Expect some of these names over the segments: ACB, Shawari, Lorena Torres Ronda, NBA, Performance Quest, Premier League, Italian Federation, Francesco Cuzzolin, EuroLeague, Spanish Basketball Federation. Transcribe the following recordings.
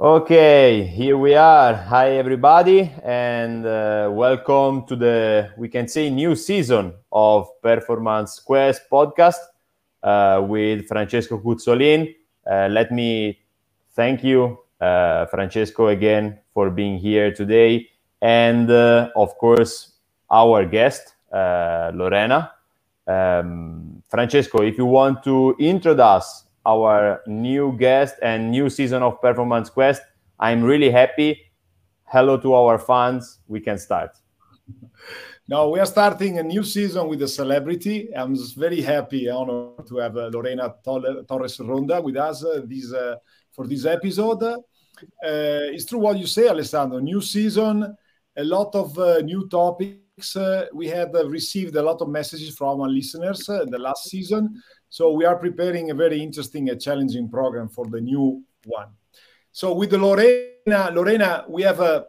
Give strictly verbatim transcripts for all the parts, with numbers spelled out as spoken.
Okay, here we are. Hi everybody, and uh, welcome to the, we can say, new season of Performance Quest podcast uh, with Francesco Cuzzolin. Uh, let me thank you, uh, Francesco, again for being here today, and uh, of course our guest, uh, Lorena. Um, Francesco, if you want to introduce us our new guest and new season of Performance Quest. I'm really happy. Hello to our fans. We can start. Now we are starting a new season with a celebrity. I'm very happy, honored to have uh, Lorena Torres Ronda with us uh, this, uh, for this episode. Uh, it's true what you say, Alessandro. New season, a lot of uh, new topics. Uh, we have uh, received a lot of messages from our listeners uh, the last season. So we are preparing a very interesting and challenging program for the new one. So with the Lorena, Lorena, we have a,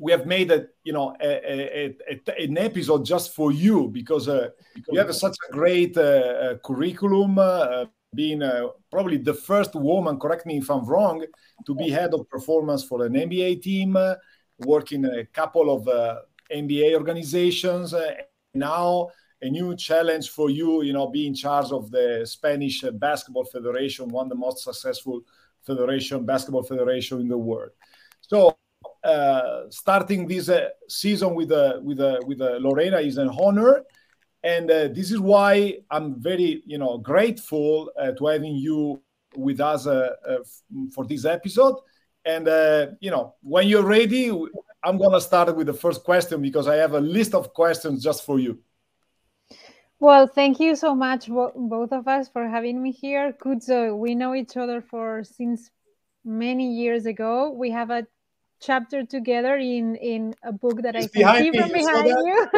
we have made a, you know, a, a, a, an episode just for you because uh, you have a, such a great uh, uh, curriculum, uh, being uh, probably the first woman, correct me if I'm wrong, to be head of performance for an N B A team, uh, working a couple of uh, N B A organizations uh, now. A new challenge for you, you know, be in charge of the Spanish Basketball Federation, one of the most successful federation, basketball federation in the world. So uh, starting this uh, season with uh, with uh, with uh, Lorena is an honor. And uh, this is why I'm very, you know, grateful uh, to having you with us uh, uh, for this episode. And, uh, you know, when you're ready, I'm going to start with the first question because I have a list of questions just for you. Well, thank you so much, bo both of us, for having me here. Kuzo, we know each other for since many years ago. We have a chapter together in, in a book that it's I can see me. From behind so you.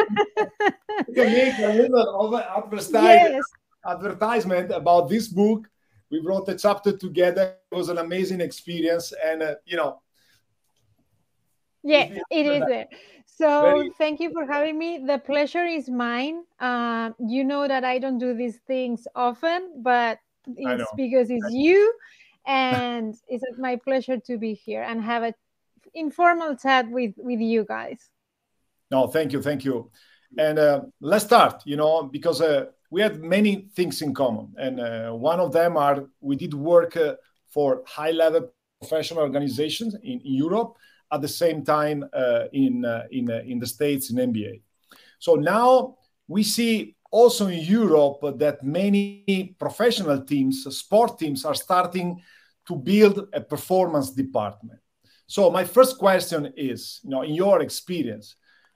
You can make a little advertise yes. advertisement about this book. We wrote a chapter together. It was an amazing experience. And, uh, you know. Yeah, it is there. So thank you for having me. The pleasure is mine. Uh, you know that I don't do these things often, but it's because it's you. And it's my pleasure to be here and have an informal chat with, with you guys. No, thank you. Thank you. And uh, let's start, you know, because uh, we had many things in common. And uh, one of them are we did work uh, for high-level professional organizations in, in Europe. At the same time uh, in uh, in uh, in the States in N B A. So now we see also in Europe that many professional teams, sport teams, are starting to build a performance department. So my first question is, you know, in your experience,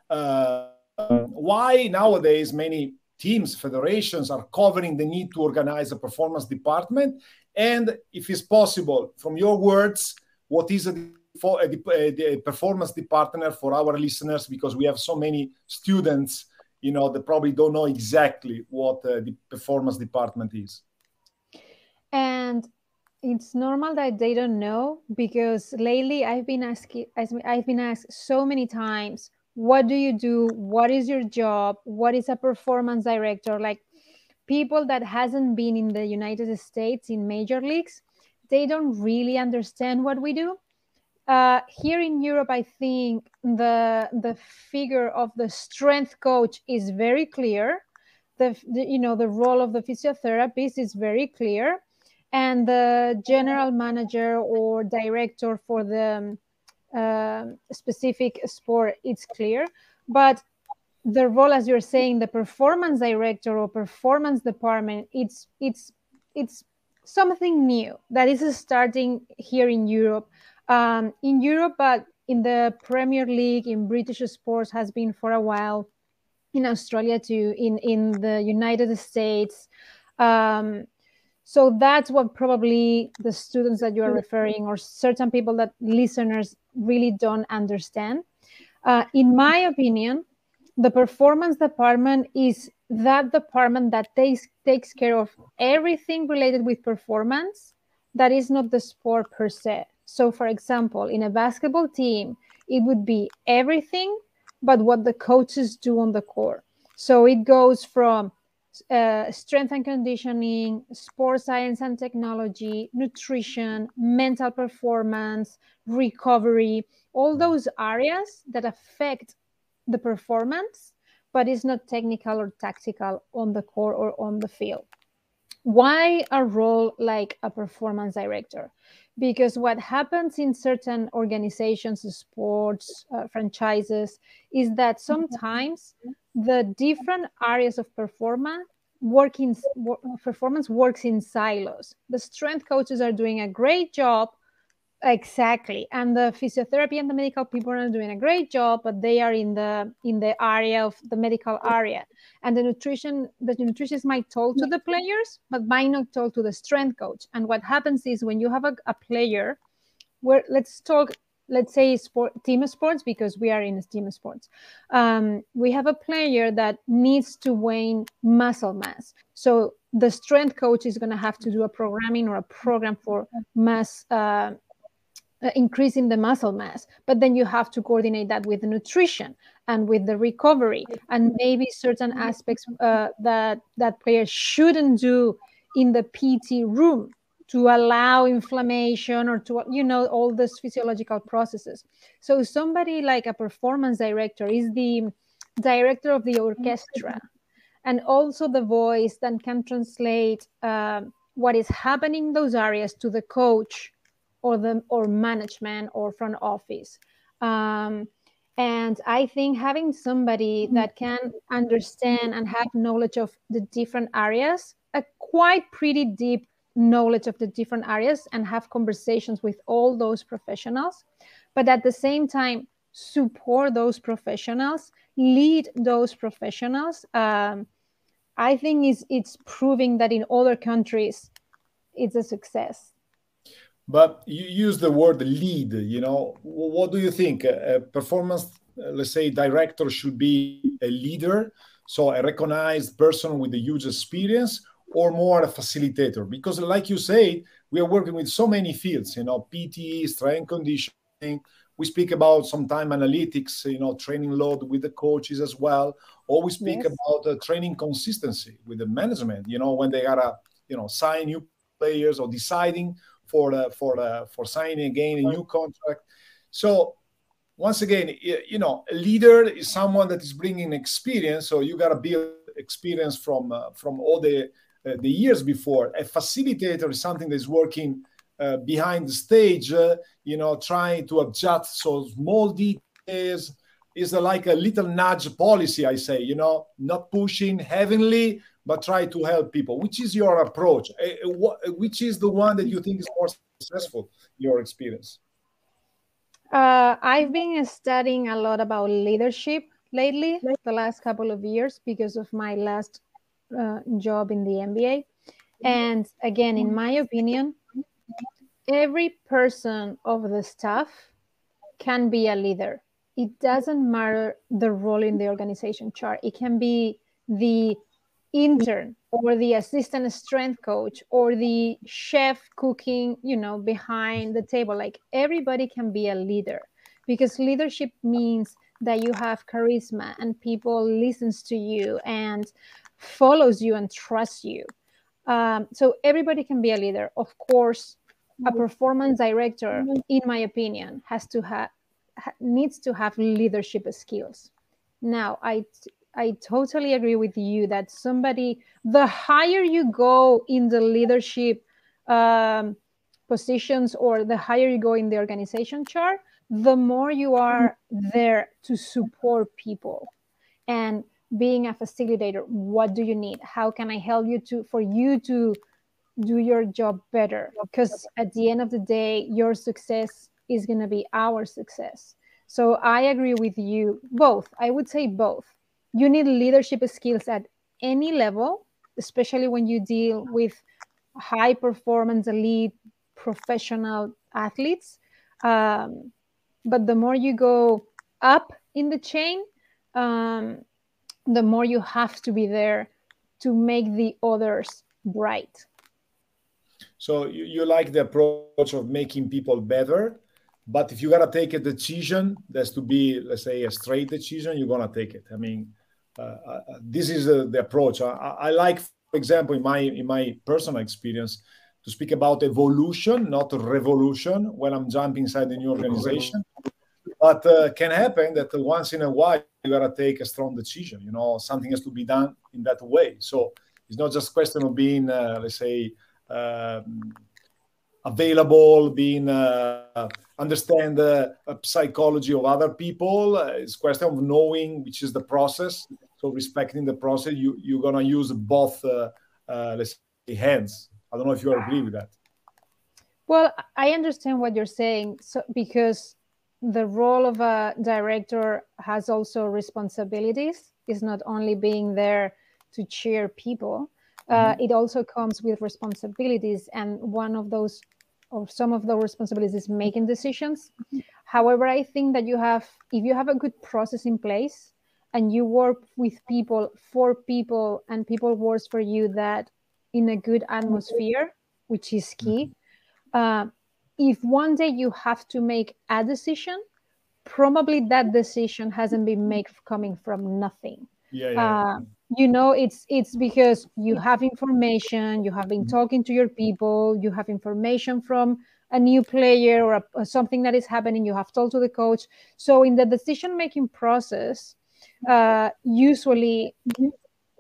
uh, why nowadays many teams, federations are covering the need to organize a performance department? And if it's possible, from your words, what is a for the performance department for our listeners, because we have so many students, you know, that probably don't know exactly what uh, the performance department is. And it's normal that they don't know, because lately I've been asking, I've been asked so many times, what do you do? What is your job? What is a performance director? Like people that hasn't been in the United States in major leagues, they don't really understand what we do. Uh, here in Europe, I think the the figure of the strength coach is very clear. The, the you know the role of the physiotherapist is very clear, and the general manager or director for the uh, specific sport is clear. But the role, as you're saying, the performance director or performance department, it's it's it's something new that is starting here in Europe. Um, in Europe, but in the Premier League, in British sports has been for a while, in Australia too, in, in the United States. Um, so that's what probably the students that you are referring or certain people that listeners really don't understand. Uh, in my opinion, the performance department is that department that takes, takes care of everything related with performance that is not the sport per se. So, for example, in a basketball team, it would be everything but what the coaches do on the court. So it goes from uh, strength and conditioning, sports science and technology, nutrition, mental performance, recovery, all those areas that affect the performance, but it's not technical or tactical on the court or on the field. Why a role like a performance director? Because what happens in certain organizations, sports, uh, franchises, is that sometimes the different areas of performance work in, work, performance works in silos. The strength coaches are doing a great job, exactly, and the physiotherapy and the medical people are doing a great job, but they are in the in the area of the medical area, and the nutrition the nutritionist might talk to the players but might not talk to the strength coach. And what happens is, when you have a, a player where, let's talk, let's say sport, team sports, because we are in a team sports, um, we have a player that needs to gain muscle mass, so the strength coach is going to have to do a programming or a program for mass uh, increasing the muscle mass, but then you have to coordinate that with the nutrition and with the recovery, and maybe certain aspects uh, that that player shouldn't do in the P T room to allow inflammation or to, you know, all those physiological processes. So somebody like a performance director is the director of the orchestra, and also the voice that can translate uh, what is happening in those areas to the coach, or the or management or front office. Um, and I think having somebody that can understand and have knowledge of the different areas, a quite pretty deep knowledge of the different areas, and have conversations with all those professionals, but at the same time support those professionals, lead those professionals. Um, I think is it's proving that in other countries it's a success. But you use the word lead, you know, what do you think? A performance, let's say, director should be a leader, so a recognized person with a huge experience, or more a facilitator? Because like you said, we are working with so many fields, you know, P T E, strength conditioning. We speak about sometimes analytics, you know, training load with the coaches as well. Or we speak yes. about uh, training consistency with the management, you know, when they are, uh, you know, sign new players or deciding for uh, for uh, for signing again a new contract. So once again, you know, a leader is someone that is bringing experience. So you got to build experience from uh, from all the uh, the years before. A facilitator is something that is working uh, behind the stage, uh, you know, trying to adjust so small details. Is like a little nudge policy, I say, you know, not pushing heavily, but try to help people. Which is your approach? Which is the one that you think is more successful, your experience? Uh, I've been studying a lot about leadership lately, the last couple of years, because of my last uh, job in the N B A. And again, in my opinion, every person of the staff can be a leader. It doesn't matter the role in the organization chart. It can be the intern or the assistant strength coach or the chef cooking, you know, behind the table. Like, everybody can be a leader, because leadership means that you have charisma and people listens to you and follows you and trusts you. Um, so everybody can be a leader. Of course, a performance director, in my opinion, has to have needs to have leadership skills. Now, I I totally agree with you that somebody, the higher you go in the leadership um, positions, or the higher you go in the organization chart, the more you are there to support people. And being a facilitator, what do you need? How can I help you to for you to do your job better? Because at the end of the day, your success is going to be our success. So I agree with you, both. I would say both. You need leadership skills at any level, especially when you deal with high performance, elite, professional athletes. Um, but the more you go up in the chain, um, the more you have to be there to make the others bright. So you, you like the approach of making people better. But if you got to take a decision, that's to be, let's say, a straight decision, you're going to take it. I mean, uh, uh, this is the, the approach. I, I like, for example, in my in my personal experience, to speak about evolution, not revolution, when I'm jumping inside the new organization. But uh, can happen that once in a while you gotta take a strong decision. You know, something has to be done in that way. So it's not just a question of being, uh, let's say, um, available, being uh, understand the uh, psychology of other people. Uh, it's a question of knowing which is the process. So respecting the process, you you're gonna use both, uh, uh, let's say, hands. I don't know if you agree with that. Well, I understand what you're saying, so, because the role of a director has also responsibilities. It's not only being there to cheer people. Uh, mm-hmm. It also comes with responsibilities. And one of those, or some of those responsibilities, is making decisions. Mm-hmm. However, I think that you have, if you have a good process in place and you work with people, for people, and people work for you, that in a good atmosphere, which is key. Uh, if one day you have to make a decision, probably that decision hasn't been made coming from nothing. Yeah, yeah, uh, yeah. You know, it's it's because you have information, you have been talking to your people, you have information from a new player or a, or something that is happening, you have told to the coach. So in the decision-making process, uh, usually,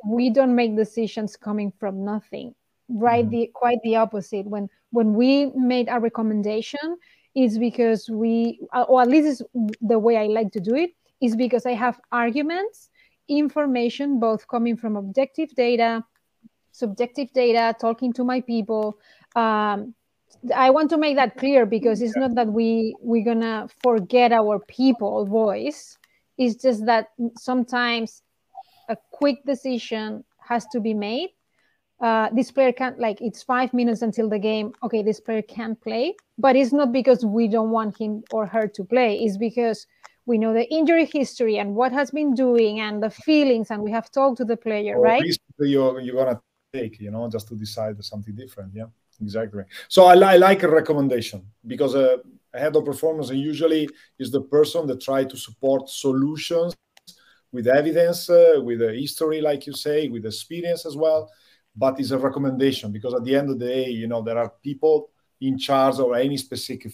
we don't make decisions coming from nothing, right? Mm-hmm. The, quite the opposite. When when we made a recommendation, it's because we, or at least is the way I like to do it, is because I have arguments, information, both coming from objective data, subjective data, talking to my people. Um, I want to make that clear, because it's yeah. not that we, we're going to forget our people voice. It's just that sometimes a quick decision has to be made. Uh, this player can't, like, it's five minutes until the game. Okay, this player can't play, but it's not because we don't want him or her to play. It's because we know the injury history and what has been doing and the feelings, and we have talked to the player, or right? You're, you're going to take, you know, just to decide something different. Yeah, exactly. So I, I like a recommendation, because uh, a head of performance usually is the person that try to support solutions with evidence, uh, with a history, like you say, with experience as well, but it's a recommendation, because at the end of the day, you know, there are people in charge of any specific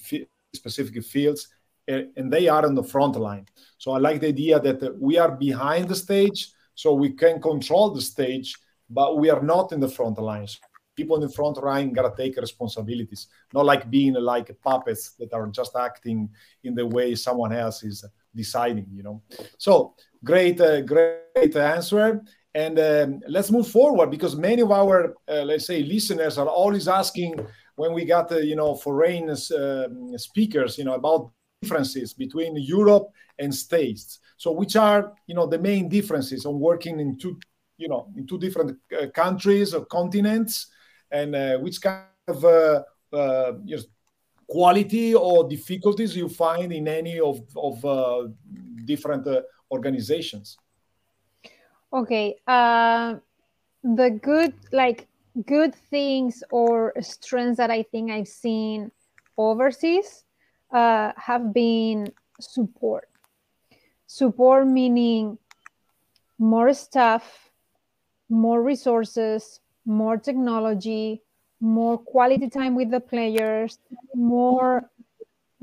specific fields, and, and they are on the front line. So I like the idea that we are behind the stage, so we can control the stage, but we are not in the front lines. People in the front line gotta take responsibilities, not like being like puppets that are just acting in the way someone else is deciding, you know. So great, uh, great answer. And um, let's move forward, because many of our, uh, let's say, listeners are always asking, when we got, uh, you know, foreign uh, speakers, you know, about differences between Europe and States. So which are, you know, the main differences on working in two, you know, in two different uh, countries or continents, and uh, which kind of uh, uh, you know, quality or difficulties you find in any of, of uh, different uh, organizations? Okay, uh, the good, like, good things or strengths that I think I've seen overseas uh, have been support. Support meaning more staff, more resources, more technology, more quality time with the players, more...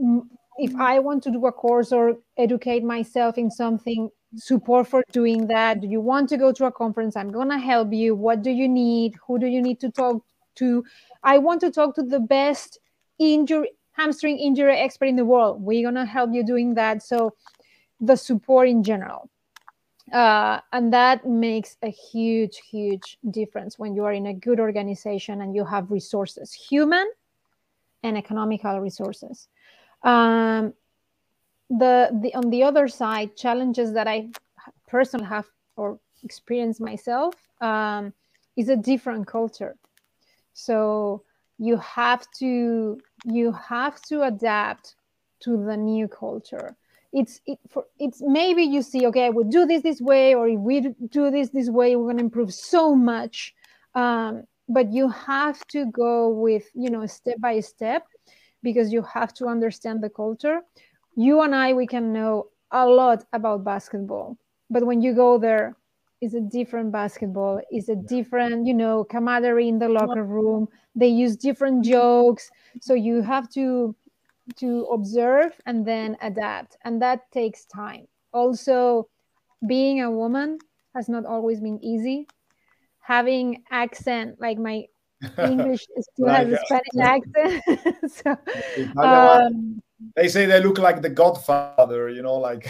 M- If I want to do a course or educate myself in something, support for doing that. Do you want to go to a conference? I'm going to help you. What do you need? Who do you need to talk to? I want to talk to the best injury, hamstring injury expert in the world. We're going to help you doing that. So the support in general. Uh, and that makes a huge, huge difference when you are in a good organization and you have resources, human and economical resources. Um, the, the, on the other side, challenges that I personally have or experienced myself, um, is a different culture. So you have to, you have to adapt to the new culture. It's, it, for, it's maybe you see, okay, we do this this way, or if we do this this way, we're going to improve so much. Um, but you have to go with, you know, step by step, because you have to understand the culture. You and I, we can know a lot about basketball, but when you go there, It's a different basketball. It's a different, you know, camaraderie in the locker room. They use different jokes. So you have to to observe and then adapt. And that takes time. Also, being a woman has not always been easy. Having accent, like my English still has a Spanish accent. So, um, they say they look like the Godfather, you know, like.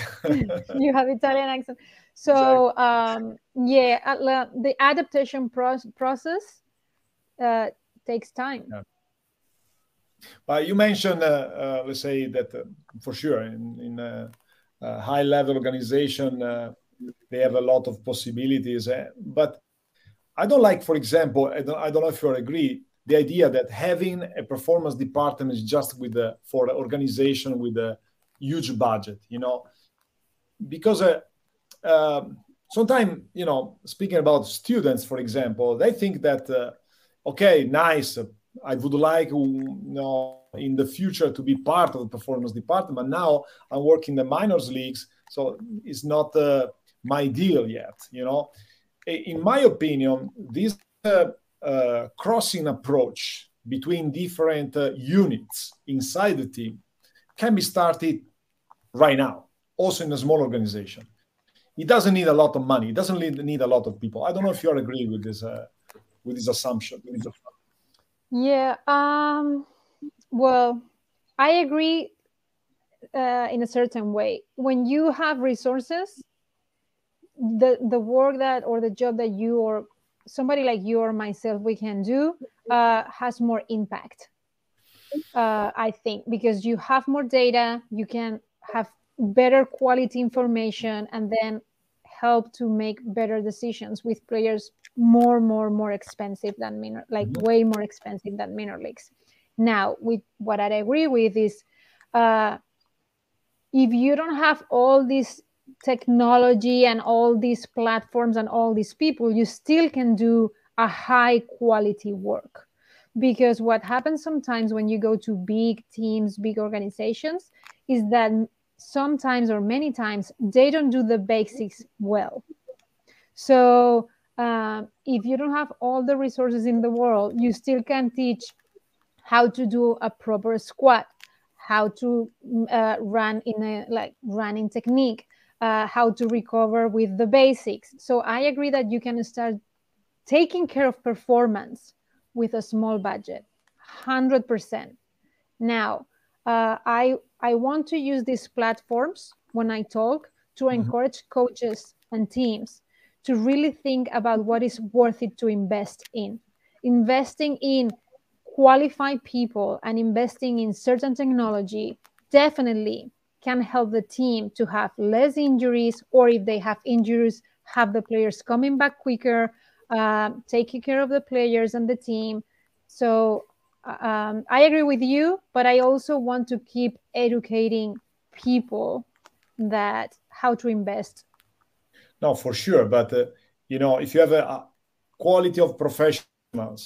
You have Italian accent. So, exactly. um, yeah, the adaptation pro process uh, takes time. Yeah. But you mentioned, uh, uh, let's say that uh, for sure in, in a, a high level organization, uh, they have a lot of possibilities. Eh? But I don't like, for example, I don't, I don't know if you agree, the idea that having a performance department is just with the, for an organization with a huge budget, you know, because uh, uh, sometimes, you know, speaking about students, for example, they think that, uh, okay, nice, uh, I would like, you know, in the future to be part of the performance department. But now I work in the minors leagues, so it's not uh, my deal yet, you know. In my opinion, this uh, uh, crossing approach between different uh, units inside the team can be started right now, also in a small organization. It doesn't need a lot of money. It doesn't need a lot of people. I don't know if you are agreeing with this, uh, with this assumption. Yeah. Um, well, I agree uh, in a certain way. When you have resources, the the work that or the job that you or somebody like you or myself we can do uh, has more impact, uh, I think, because you have more data, you can have better quality information and then help to make better decisions with players more, more, more expensive than minor, like way more expensive than minor leagues. Now, with what I agree with is uh, if you don't have all these technology and all these platforms and all these people, you still can do a high quality work. Because what happens sometimes when you go to big teams, big organizations, is that sometimes or many times they don't do the basics well. So um, if you don't have all the resources in the world, you still can teach how to do a proper squat, how to uh, run in a like running technique, Uh, how to recover with the basics. So I agree that you can start taking care of performance with a small budget, one hundred percent. Now, uh, I, I want to use these platforms when I talk to mm-hmm. encourage coaches and teams to really think about what is worth it to invest in. Investing in qualified people and investing in certain technology definitely can help the team to have less injuries, or if they have injuries, have the players coming back quicker, uh, taking care of the players and the team. So um, I agree with you, but I also want to keep educating people that how to invest. No, for sure. But, uh, you know, if you have a, a quality of professionals,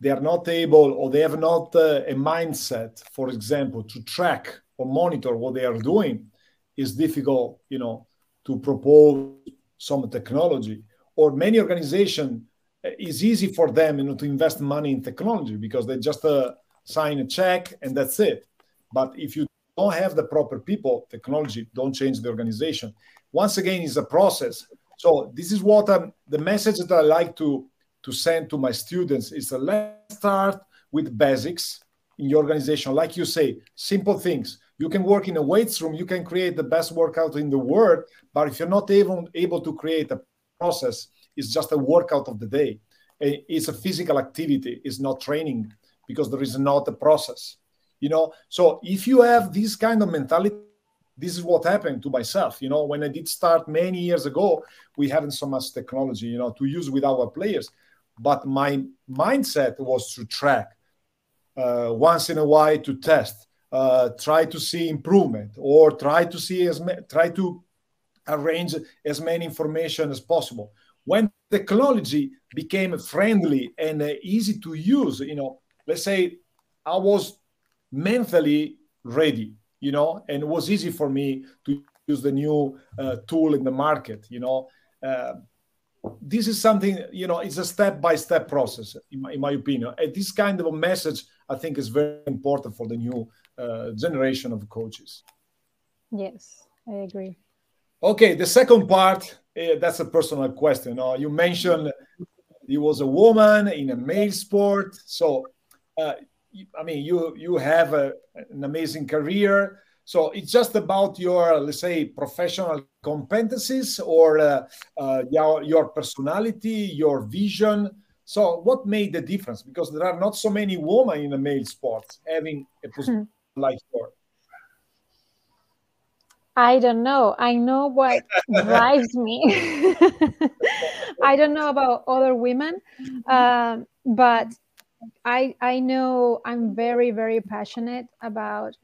they are not able or they have not uh, a mindset, for example, to track or monitor what they are doing, is difficult, you know, to propose some technology. Or many organizations, it's easy for them, you know, to invest money in technology because they just uh, sign a check and that's it. But if you don't have the proper people, technology don't change the organization. Once again, it's a process. So this is what I'm, the message that I like to, to send to my students is, uh, let's start with basics in your organization. Like you say, simple things. You can work in a weights room, you can create the best workout in the world, but if you're not even able to create a process, it's just a workout of the day. It's a physical activity, it's not training, because there is not a process, you know. So if you have this kind of mentality, this is what happened to myself, you know, when I did start many years ago, we haven't so much technology, you know, to use with our players, but my mindset was to track. Uh, once in a while to test, uh, try to see improvement, or try to see as try to arrange as many information as possible. When technology became friendly and uh, easy to use, you know, let's say I was mentally ready, you know, and it was easy for me to use the new uh, tool in the market, you know. Uh, this is something, you know, it's a step-by-step process, in my, in my opinion. And this kind of a message, I think, is very important for the new uh, generation of coaches. Yes, I agree. Okay, the second part, uh, that's a personal question. Uh, you mentioned you was a woman in a male sport. So, uh, I mean, you, you have a, an amazing career. So it's just about your, let's say, professional competencies or uh, uh, your, your personality, your vision. So what made the difference? Because there are not so many women in the male sports having a position hmm. like yours. I don't know. I know what drives me. I don't know about other women, um, but I I know I'm very, very passionate about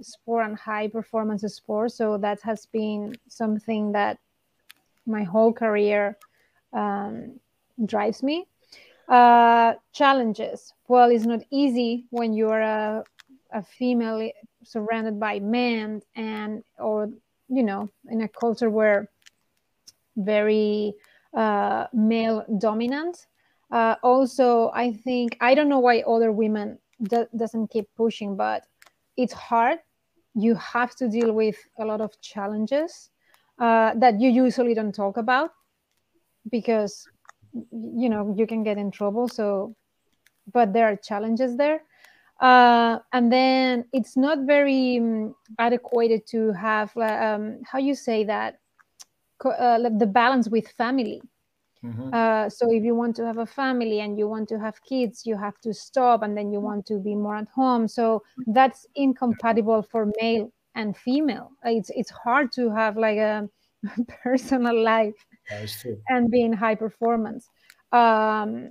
sport and high performance sport. So that has been something that my whole career um, drives me. Uh, challenges. Well, it's not easy when you're a, a female surrounded by men and, or, you know, in a culture where very uh, male dominant. Uh, also, I think, I don't know why other women do, doesn't keep pushing, but it's hard. You have to deal with a lot of challenges uh, that you usually don't talk about because, you know, you can get in trouble. So, but there are challenges there. Uh, and then it's not very um, adequate to have, um, how you say that, uh, the balance with family. Mm-hmm. Uh, so if you want to have a family and you want to have kids, you have to stop, and then you want to be more at home. So that's incompatible for male and female. It's it's hard to have like a personal life and be in high performance. Um,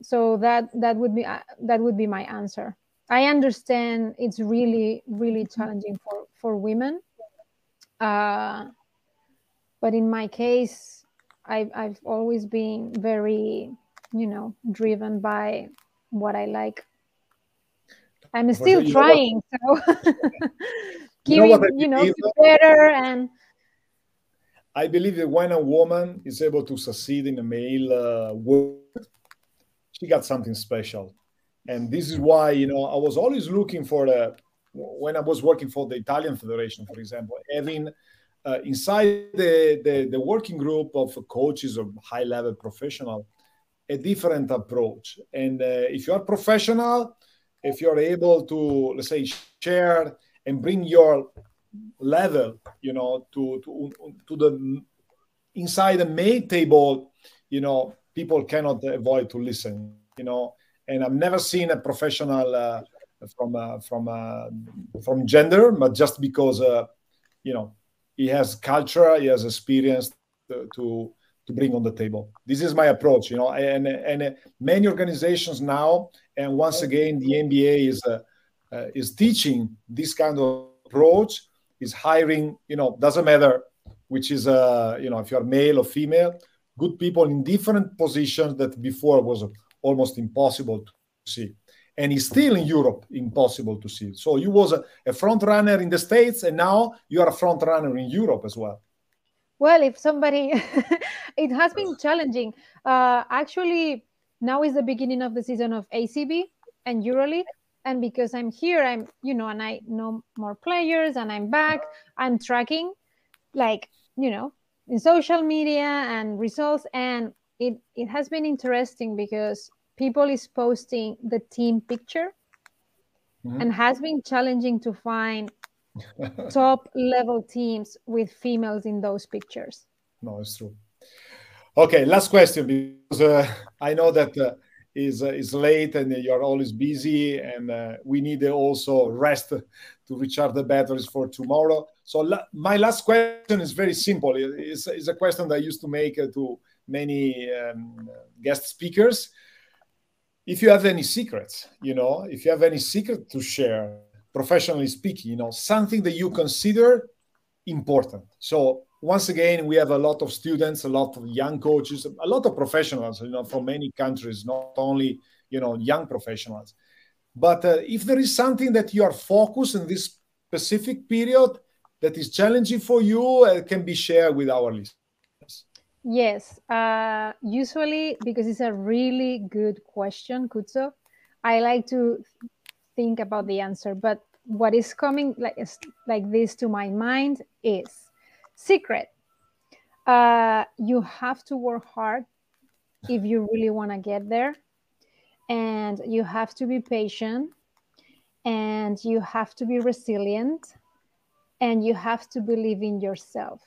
so that that would be uh, that would be my answer. I understand it's really really challenging for for women, uh, but in my case. I've, I've always been very, you know, driven by what I like. I'm still well, trying, know what, so giving, you know, you know better. And I believe that when a woman is able to succeed in a male uh, world, she got something special. And this is why, you know, I was always looking for the, when I was working for the Italian Federation, for example, having Uh, inside the, the, the working group of coaches or high-level professional, a different approach. And uh, if you are professional, if you're able to, let's say, share and bring your level, you know, to, to, to the inside the main table, you know, people cannot avoid to listen, you know. And I've never seen a professional uh, from, uh, from, uh, from gender, but just because, uh, you know, he has culture, he has experience to, to to bring on the table. This is my approach, you know, and and many organizations now, and once again, the N B A is uh, uh, is teaching this kind of approach, is hiring, you know, doesn't matter which is, uh, you know, if you're male or female, good people in different positions that before was almost impossible to see. And it's still in Europe impossible to see. So you was a, a front runner in the States, and now you are a front runner in Europe as well. Well, if somebody, it has been challenging. Uh, actually, now is the beginning of the season of A C B and EuroLeague, and because I'm here, I'm you know, and I know more players, and I'm back. I'm tracking, like you know, in social media and results, and it it has been interesting because. People is posting the team picture mm-hmm. and has been challenging to find top level teams with females in those pictures. No, it's true. Okay, last question, because uh, I know that uh, is uh, is late and you're always busy, and uh, we need also rest to recharge the batteries for tomorrow. So la- my last question is very simple. It's, it's a question that I used to make uh, to many um, guest speakers. If you have any secrets, you know, if you have any secret to share, professionally speaking, you know, something that you consider important. So once again, we have a lot of students, a lot of young coaches, a lot of professionals, you know, from many countries, not only, you know, young professionals. But uh, if there is something that you are focused in this specific period that is challenging for you, uh, can be shared with our listeners. Yes, uh, usually, because it's a really good question, Kutso, I like to think about the answer. But what is coming like, like this to my mind is secret. Uh, you have to work hard if you really want to get there. And you have to be patient. And you have to be resilient. And you have to believe in yourself.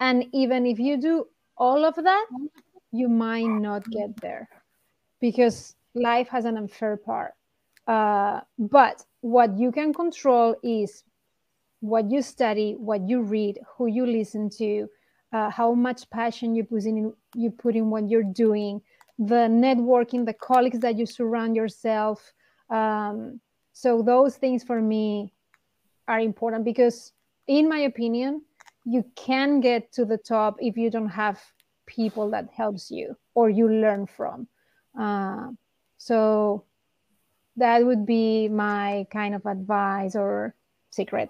And even if you do all of that, you might not get there because life has an unfair part. Uh, but what you can control is what you study, what you read, who you listen to, uh, how much passion you put in, you put in what you're doing, the networking, the colleagues that you surround yourself. Um, so those things for me are important because, in my opinion, you can get to the top if you don't have people that helps you or you learn from. Uh, so that would be my kind of advice or secret.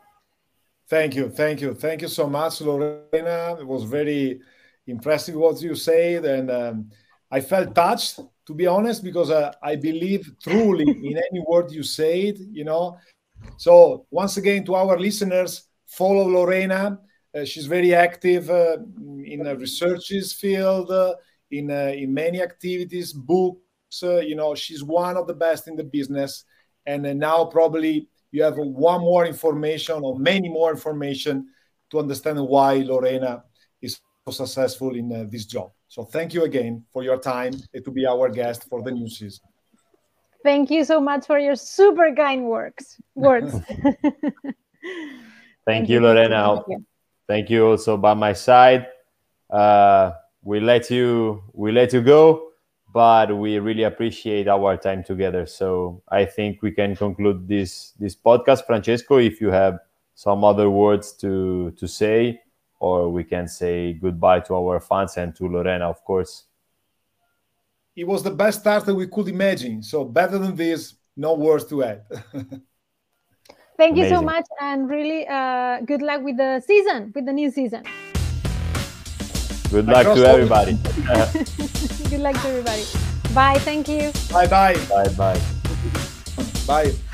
Thank you. Thank you. Thank you so much, Lorena. It was very impressive what you said. And um, I felt touched, to be honest, because uh, I believe truly in any word you said, you know. So once again, to our listeners, follow Lorena. Uh, she's very active uh, in the researches field, uh, in uh, in many activities, books. Uh, you know, she's one of the best in the business. And uh, now probably you have one more information or many more information to understand why Lorena is so successful in uh, this job. So thank you again for your time and to be our guest for the new season. Thank you so much for your super kind words. words. thank, thank you, Lorena. Thank you. Thank you also by my side. Uh, we let you we let you go, but we really appreciate our time together. So I think we can conclude this this podcast. Francesco, if you have some other words to, to say, or we can say goodbye to our fans and to Lorena, of course. It was the best start that we could imagine. So better than this, no words to add. Thank you Amazing. So much, and really uh, good luck with the season, with the new season. Good luck to everybody. Good luck to everybody. Bye, thank you. Bye-bye. Bye-bye. Bye.